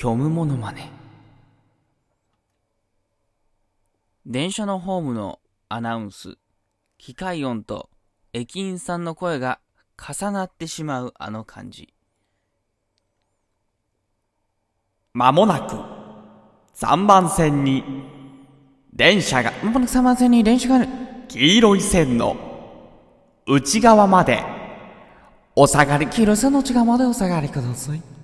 虚無モノマネ。電車のホームのアナウンス、機械音と駅員さんの声が重なってしまうあの感じ。まもなく3番線に電車がある。黄色い線の内側までお下がりください。